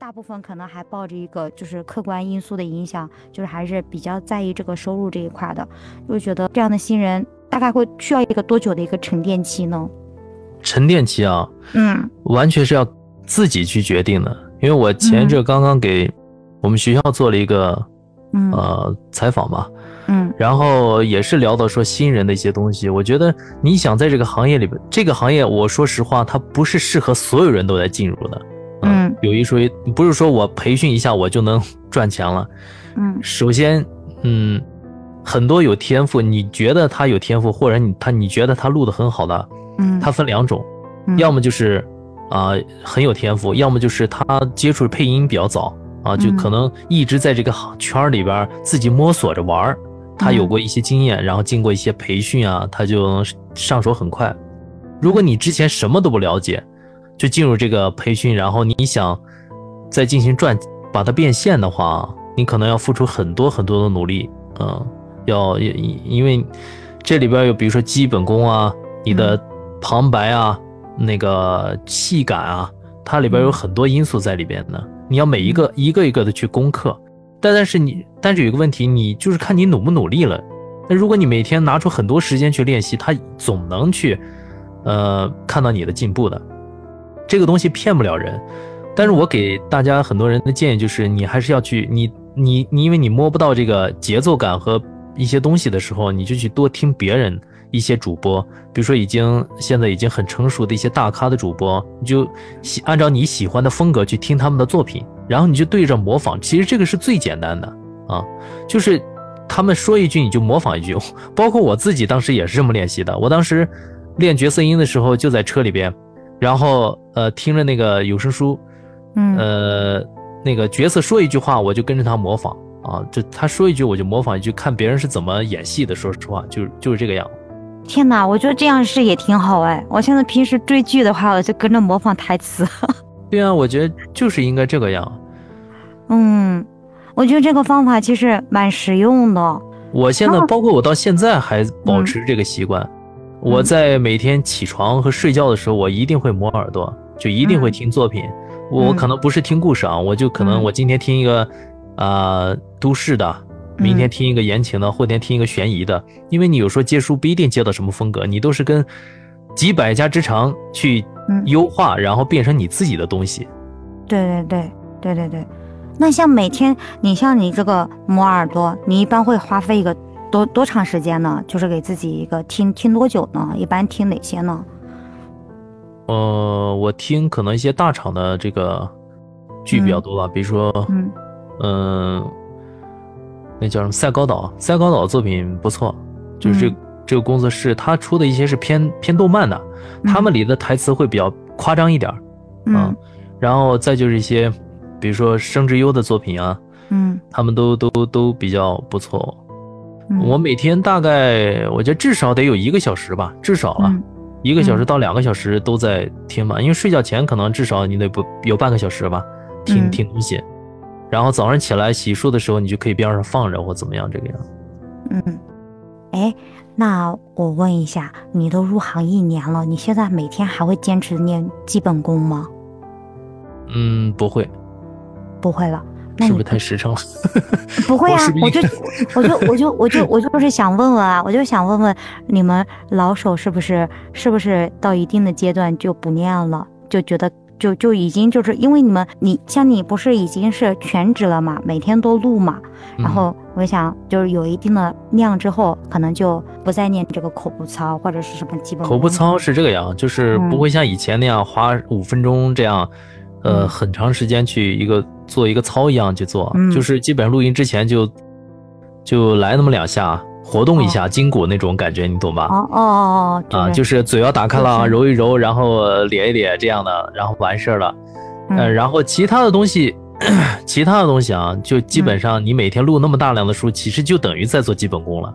大部分可能还抱着一个就是客观因素的影响，就是还是比较在意这个收入这一块的。就觉得这样的新人大概会需要一个多久的一个沉淀期呢？沉淀期啊，完全是要自己去决定的。因为我前一阵刚刚给我们学校做了一个采访吧，然后也是聊到说新人的一些东西。我觉得你想在这个行业里边，这个行业我说实话它不是适合所有人都来进入的。有一说一，不是说我培训一下我就能赚钱了。首先很多有天赋，你觉得他有天赋，或者你觉得他录得很好的，他分两种，要么就是很有天赋，要么就是他接触配音比较早啊，就可能一直在这个圈里边自己摸索着玩，他有过一些经验，然后经过一些培训啊，他就能上手很快。如果你之前什么都不了解就进入这个培训，然后你想再进行把它变现的话，你可能要付出很多很多的努力。因为这里边有比如说基本功啊，你的旁白啊，那个气感啊，它里边有很多因素在里边的，你要每一个的去攻克。但是有一个问题，你就是看你努不努力了。那如果你每天拿出很多时间去练习，它总能去看到你的进步的。这个东西骗不了人。但是我给大家很多人的建议就是，你还是要去你因为你摸不到这个节奏感和一些东西的时候，你就去多听别人一些主播，比如说现在已经很成熟的一些大咖的主播，你就按照你喜欢的风格去听他们的作品，然后你就对着模仿。其实这个是最简单的啊，就是他们说一句你就模仿一句。包括我自己当时也是这么练习的。我当时练角色音的时候就在车里边，然后听着那个有声书，那个角色说一句话我就跟着他模仿啊，就他说一句我就模仿一句，看别人是怎么演戏的。说实话就是这个样子。天哪，我觉得这样是也挺好哎。我现在平时追剧的话我就跟着模仿台词。对啊，我觉得就是应该这个样。我觉得这个方法其实蛮实用的。我现在包括我到现在还保持这个习惯。我在每天起床和睡觉的时候，我一定会磨耳朵，就一定会听作品。我可能不是听故事啊，我就可能我今天听一个都市的，明天听一个言情的，后天听一个悬疑的。因为你有时候接书不一定接到什么风格，你都是跟几百家之长去优化，然后变成你自己的东西。对。那像每天你这个磨耳朵，你一般会花费一个多长时间呢？就是给自己一个听多久呢？一般听哪些呢？我听可能一些大厂的这个剧比较多吧，比如说那叫什么赛高岛作品不错，就是这个工作室他出的一些是偏动漫的，他们里的台词会比较夸张一点。然后再就是一些比如说生之优的作品啊，他们都比较不错。我每天大概我觉得至少得有1个小时吧，至少了，1个小时到2个小时都在听嘛。因为睡觉前可能至少你得有半个小时吧，听东西。然后早上起来洗漱的时候，你就可以边上放着或怎么样这个样。那我问一下，你都入行1年了，你现在每天还会坚持练基本功吗？不会了。是不是太实诚了？不会啊，我就是想问问啊，我就想问问你们老手是不是到一定的阶段就不念了，就觉得就已经就是因为你像你不是已经是全职了嘛，每天都录嘛，然后我想就是有一定的量之后，可能就不再念这个口部操或者是什么基本功。口部操是这个样，就是不会像以前那样花5分钟这样，很长时间去做一个操一样去做，就是基本上录音之前就来那么2下，活动一下筋骨那种感觉，你懂吧？对，就是嘴要打开了，揉一揉，然后咧一咧这样的，然后完事了。然后其他的东西啊，就基本上你每天录那么大量的书，其实就等于在做基本功了。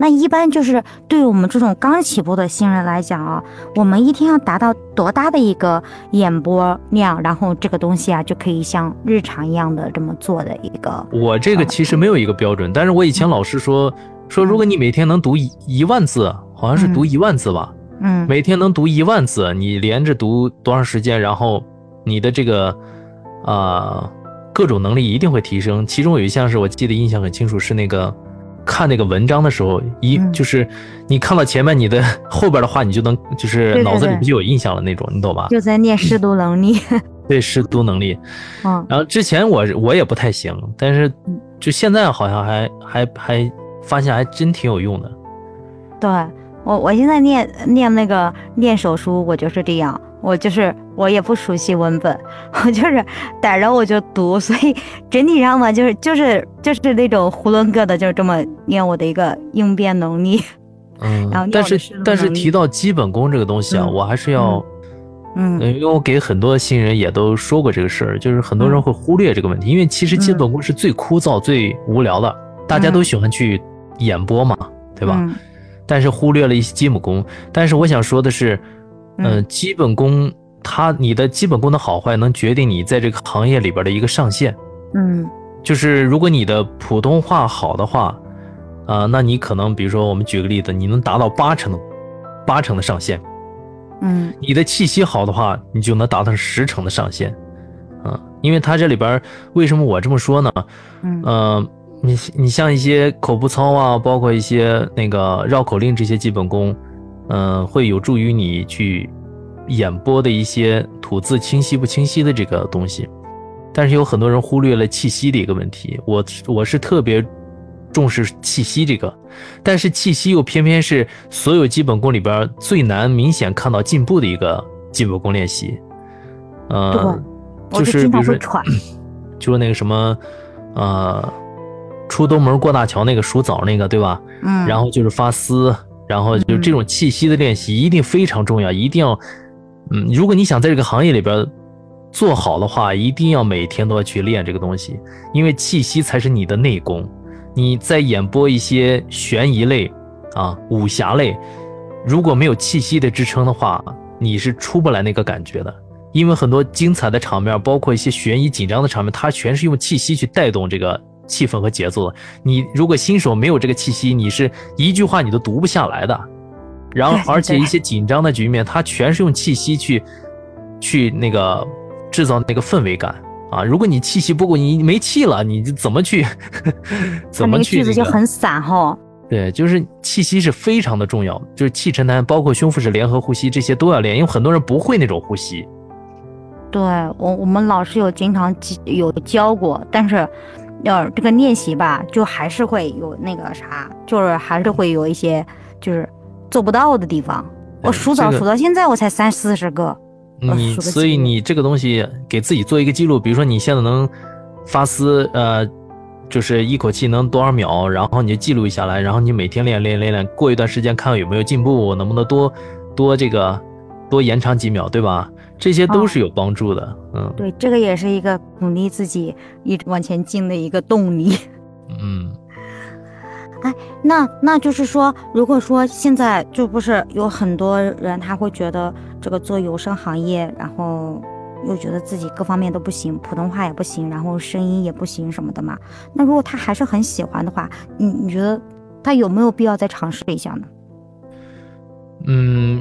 那一般就是对于我们这种刚起步的新人来讲啊，我们一天要达到多大的一个演播量，然后这个东西啊就可以像日常一样的这么做的一个。我这个其实没有一个标准，但是我以前老师说如果你每天能读1万字，好像是读1万字吧，每天能读1万字，你连着读多长时间，然后你的这个各种能力一定会提升。其中有一项是我记得印象很清楚，是那个看那个文章的时候，就是你看到前面你的后边的话，你就能就是脑子里就有印象了那种，对对对，你懂吧？就在念识读能力。对，识读能力。嗯，然后之前我也不太行，但是就现在好像还发现还真挺有用的。对，我现在念那个练手书，我就是这样，我也不熟悉文本，我就是逮着我就读，所以整体上嘛，就是那种囫囵个的，就是这么念我的一个应变能力。嗯，然后但是提到基本功这个东西啊，我还是要，因为我给很多新人也都说过这个事儿，就是很多人会忽略这个问题，因为其实基本功是最枯燥、最无聊的，大家都喜欢去演播嘛，对吧？但是忽略了一些基本功。但是我想说的是，基本功，你的基本功的好坏能决定你在这个行业里边的一个上限。就是如果你的普通话好的话，那你可能比如说我们举个例子，你能达到八成的上限。你的气息好的话，你就能达到10成的上限。因为它这里边为什么我这么说呢？你像一些口部操啊，包括一些那个绕口令这些基本功，会有助于你去演播的一些吐字清晰不清晰的这个东西。但是有很多人忽略了气息的一个问题，我是特别重视气息这个，但是气息又偏偏是所有基本功里边最难明显看到进步的一个基本功练习。就是比如说，就是那个什么，出东门过大桥那个数枣那个，对吧？然后就是发丝，然后就这种气息的练习一定非常重要，一定要，如果你想在这个行业里边做好的话，一定要每天都要去练这个东西，因为气息才是你的内功。你在演播一些悬疑类啊、武侠类，如果没有气息的支撑的话，你是出不来那个感觉的。因为很多精彩的场面，包括一些悬疑紧张的场面，它全是用气息去带动这个气氛和节奏的。你如果新手没有这个气息，你是一句话你都读不下来的。然后，而且一些紧张的局面，它全是用气息去那个制造那个氛围感啊。如果你气息不够，你没气了，你怎么去？那个句子就很散哈。对，就是气息是非常的重要，就是气沉痰，包括胸腹式联合呼吸这些都要练，因为很多人不会那种呼吸。对，我们老师有经常有教过，但是。这个练习吧，就还是会有那个啥，就是还是会有一些就是做不到的地方。我数枣数到现在我才30-40个。所以你这个东西给自己做一个记录，比如说你现在能发丝，就是一口气能多少秒，然后你就记录下来，然后你每天练，过一段时间看看有没有进步，能不能多延长几秒，对吧？这些都是有帮助的。对，这个也是一个鼓励自己一直往前进的一个动力。那就是说，如果说现在就不是有很多人他会觉得这个做有声行业，然后又觉得自己各方面都不行，普通话也不行，然后声音也不行什么的嘛。那如果他还是很喜欢的话，你觉得他有没有必要再尝试一下呢？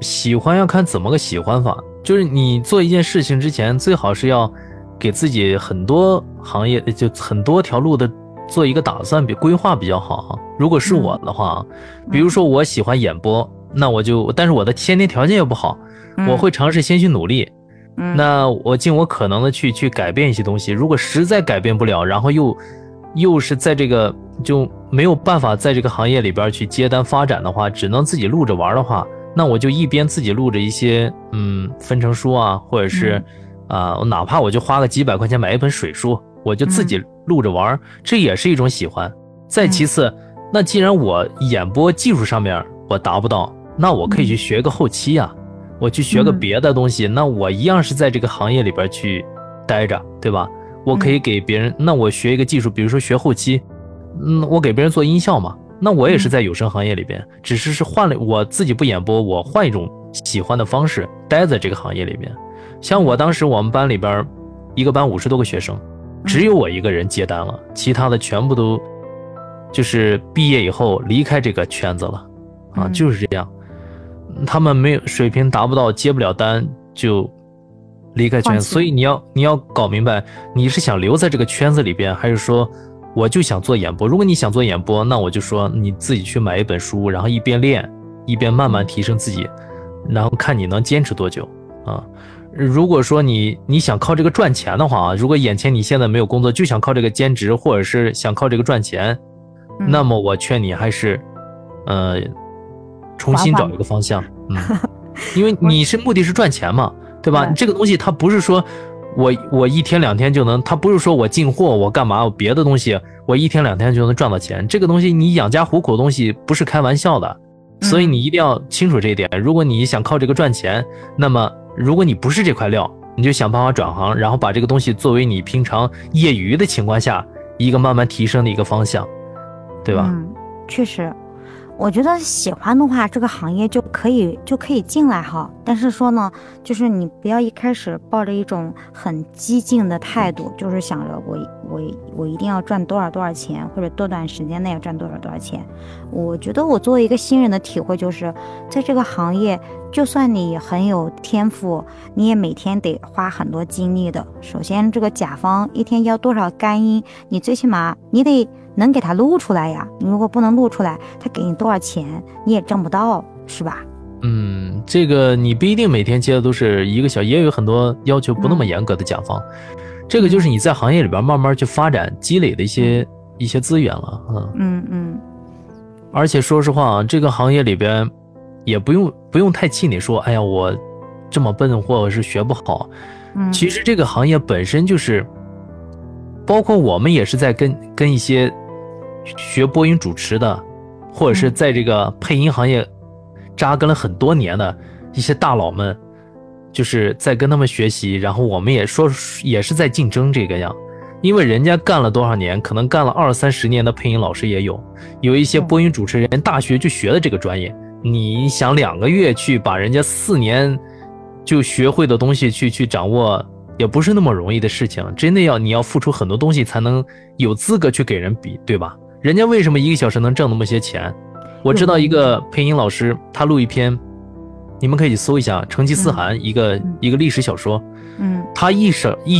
喜欢要看怎么个喜欢法。就是你做一件事情之前，最好是要给自己很多行业就很多条路的做一个打算规划比较好。如果是我的话，比如说我喜欢演播，那我就，但是我的先天条件又不好，我会尝试先去努力。那我尽我可能的去改变一些东西。如果实在改变不了，然后又是在这个就没有办法在这个行业里边去接单发展的话，只能自己录着玩的话，那我就一边自己录着一些分成书啊，或者是哪怕我就花个几百块钱买一本水书，我就自己录着玩，这也是一种喜欢。再其次，那既然我演播技术上面我达不到，那我可以去学个后期啊，我去学个别的东西，那我一样是在这个行业里边去待着，对吧？我可以给别人，那我学一个技术，比如说学后期，我给别人做音效嘛。那我也是在有声行业里边，只是换了，我自己不演播，我换一种喜欢的方式待在这个行业里边。像我当时我们班里边一个班50多个学生，只有我一个人接单了，其他的全部都就是毕业以后离开这个圈子了啊，就是这样。他们没有水平达不到，接不了单，就离开圈子。所以你要搞明白，你是想留在这个圈子里边，还是说我就想做演播？如果你想做演播，那我就说你自己去买一本书，然后一边练一边慢慢提升自己，然后看你能坚持多久啊。如果说你想靠这个赚钱的话啊，如果眼前你现在没有工作，就想靠这个兼职，或者是想靠这个赚钱，那么我劝你还是重新找一个方向，因为你是目的是赚钱嘛，对吧？这个东西它不是说我一天两天就能，它不是说我进货我干嘛我别的东西我一天两天就能赚到钱，这个东西你养家糊口的东西不是开玩笑的，所以你一定要清楚这一点。如果你想靠这个赚钱，那么如果你不是这块料，你就想办法转行，然后把这个东西作为你平常业余的情况下一个慢慢提升的一个方向，对吧？嗯，确实，我觉得喜欢的话，这个行业就可以进来哈。但是说呢，就是你不要一开始抱着一种很激进的态度，就是想着我一定要赚多少多少钱，或者多短时间内要赚多少多少钱。我觉得我作为一个新人的体会就是，在这个行业，就算你很有天赋，你也每天得花很多精力的。首先，这个甲方一天要多少干音，你最起码你得能给他录出来呀，你如果不能录出来，他给你多少钱你也挣不到，是吧？嗯，这个你不一定每天接的都是一个小，也有很多要求不那么严格的甲方，这个就是你在行业里边慢慢去发展积累的一些资源了。而且说实话啊，这个行业里边也不用太气馁说哎呀我这么笨或者是学不好，其实这个行业本身就是包括我们也是在跟一些学播音主持的，或者是在这个配音行业扎根了很多年的一些大佬们，就是在跟他们学习，然后我们也是在竞争这个样，因为人家干了多少年，可能干了20-30年的配音老师也有一些播音主持人大学就学的这个专业，你想2个月去把人家4年就学会的东西去掌握，也不是那么容易的事情，真的你要付出很多东西才能有资格去给人比，对吧？人家为什么1个小时能挣那么些钱？我知道一个配音老师，他录一篇，你们可以搜一下《成吉思汗》一个历史小说，他一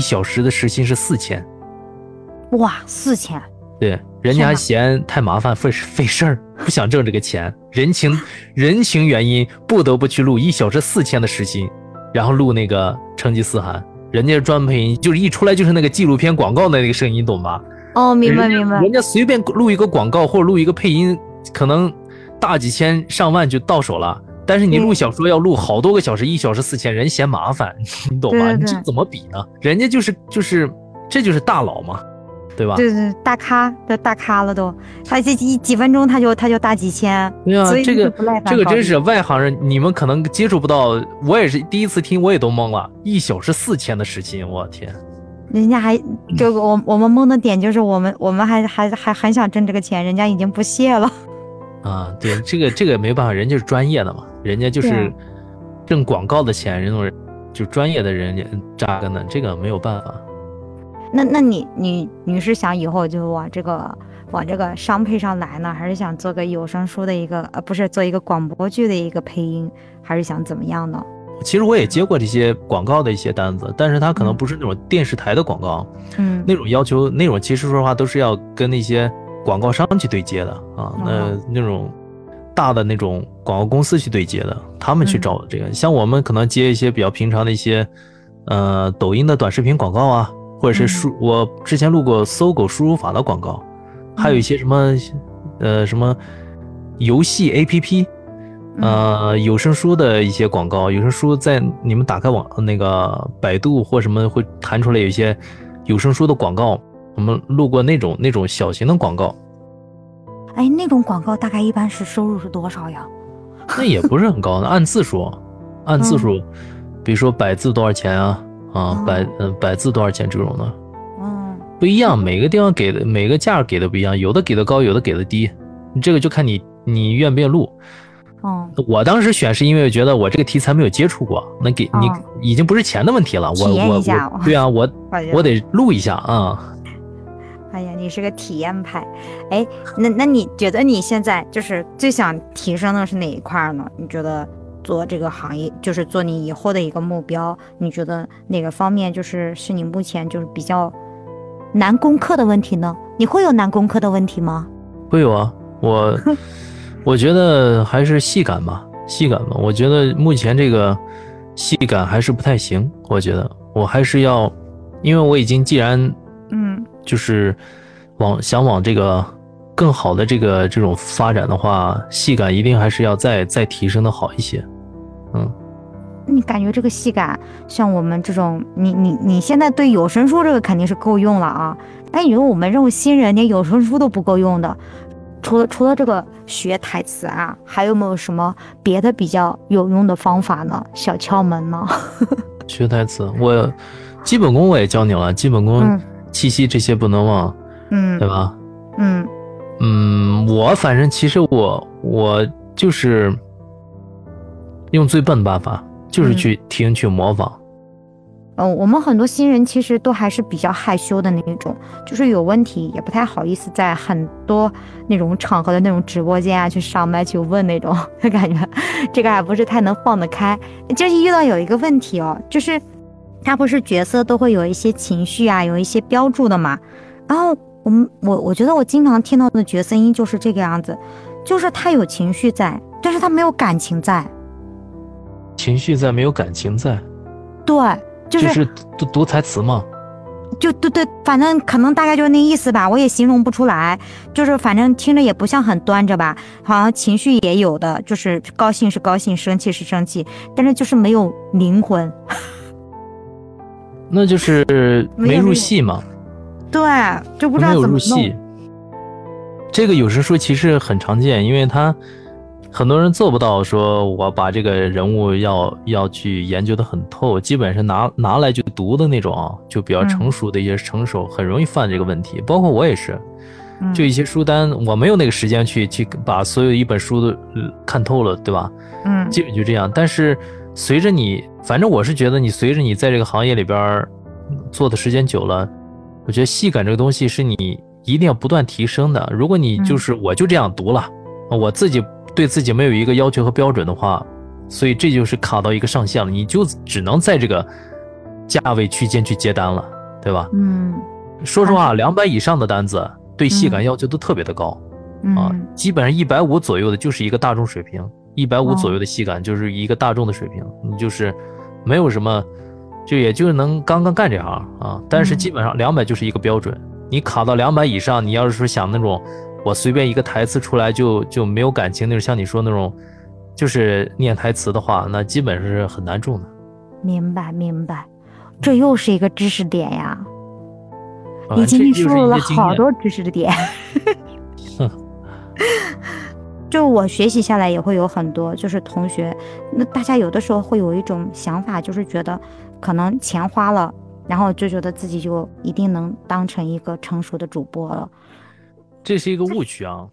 小时的时薪是4000，哇，4000！对，人家还嫌太麻烦费事儿，不想挣这个钱，人情原因不得不去录1小时4000的时薪，然后录那个《成吉思汗》。人家专门配音，就是一出来就是那个纪录片广告的那个声音，懂吧？哦，明白明白。人家随便录一个广告或者录一个配音，可能大几千上万就到手了。但是你录小说要录好多个小时，1小时4000，人嫌麻烦，你懂吧？对对对，你这怎么比呢？人家就是，这就是大佬嘛，对吧？对对，大咖了都，他这几分钟他就大几千。对啊，这个真是外行人，你们可能接触不到。我也是第一次听，我也都懵了，1小时4000的时薪，我天！人家还这个我们懵的点就是我们还很想挣这个钱，人家已经不屑了。啊，对，这个没办法，人家是专业的嘛，人家就是挣广告的钱，人就专业的人家扎根的，这个没有办法。那你是想以后就往这个商配上来呢，还是想做个有声书的一个不是做一个广播剧的一个配音，还是想怎么样呢？其实我也接过这些广告的一些单子，但是它可能不是那种电视台的广告，那种要求那种其实说实话都是要跟那些广告商去对接的啊，那种大的那种广告公司去对接的，他们去找这个，像我们可能接一些比较平常的一些抖音的短视频广告啊。或者是我之前录过搜狗输入法的广告，还有一些什么游戏 APP， 有声书的一些广告，有声书在你们打开那个百度或什么会弹出来有一些有声书的广告，我们录过那种小型的广告。哎，那种广告大概一般是收入是多少呀？那也不是很高，按字数，比如说100字多少钱啊？啊，100字多少钱这种的，不一样，每个地方给的每个价给的不一样，有的给的高，有的给的低，这个就看你愿不愿录。我当时选是因为我觉得我这个题材没有接触过，那给你已经不是钱的问题了，我对啊，我得录一下啊。哎呀，你是个体验派。哎，那你觉得你现在就是最想提升的是哪一块呢？你觉得做这个行业，就是做你以后的一个目标，你觉得哪个方面就是是你目前就是比较难攻克的问题呢？你会有难攻克的问题吗？会有啊，我觉得还是戏感吧。我觉得目前这个戏感还是不太行，我觉得我还是要，因为我已经既然就是想往这个更好的这种发展的话，戏感一定还是要再提升的好一些。你感觉这个戏感像我们这种，你现在对有声书这个肯定是够用了啊，但因为我们这种新人连有声书都不够用的，除了这个学台词啊，还有没有什么别的比较有用的方法呢？小窍门呢？学台词，我基本功我也教你了，基本功、气息这些不能忘，对吧？我反正其实我就是用最笨的办法，就是去听去模仿。我们很多新人其实都还是比较害羞的那种，就是有问题也不太好意思在很多那种场合的那种直播间啊去上麦去问那种，感觉这个还不是太能放得开。就是遇到有一个问题哦，就是他不是角色都会有一些情绪啊，有一些标注的嘛，然后我觉得我经常听到的角色音就是这个样子，就是他有情绪在，但是他没有感情在。情绪在没有感情在，对，就是读台词嘛，就对，反正可能大概就是那意思吧，我也形容不出来，就是反正听着也不像很端着吧，好像情绪也有的，就是高兴是高兴，生气是生气，但是就是没有灵魂。那就是没入戏嘛，对，就不知道怎么弄。没有入戏，这个有声书其实很常见，因为他很多人做不到说我把这个人物要去研究的很透，基本是拿来就读的那种啊，就比较成熟的一些成熟，很容易犯这个问题。包括我也是，就一些书单我没有那个时间去把所有一本书都看透了，对吧？基本就这样。但是随着你，反正我是觉得你随着你在这个行业里边做的时间久了，我觉得戏感这个东西是你一定要不断提升的。如果你就是我就这样读了，我自己对自己没有一个要求和标准的话，所以这就是卡到一个上限了，你就只能在这个价位区间去接单了，对吧？说实话，200以上的单子对戏感要求都特别的高，基本上150左右的就是一个大众水平。150左右的戏感就是一个大众的水平，你就是没有什么，就也就能刚刚干这行啊。但是基本上200就是一个标准，你卡到200以上，你要是说想那种我随便一个台词出来就没有感情那种，像你说那种就是念台词的话，那基本是很难中的。明白，这又是一个知识点呀，你今天输入了好多知识点。就我学习下来也会有很多，就是同学，那大家有的时候会有一种想法，就是觉得可能钱花了，然后就觉得自己就一定能当成一个成熟的主播了，这是一个误区啊。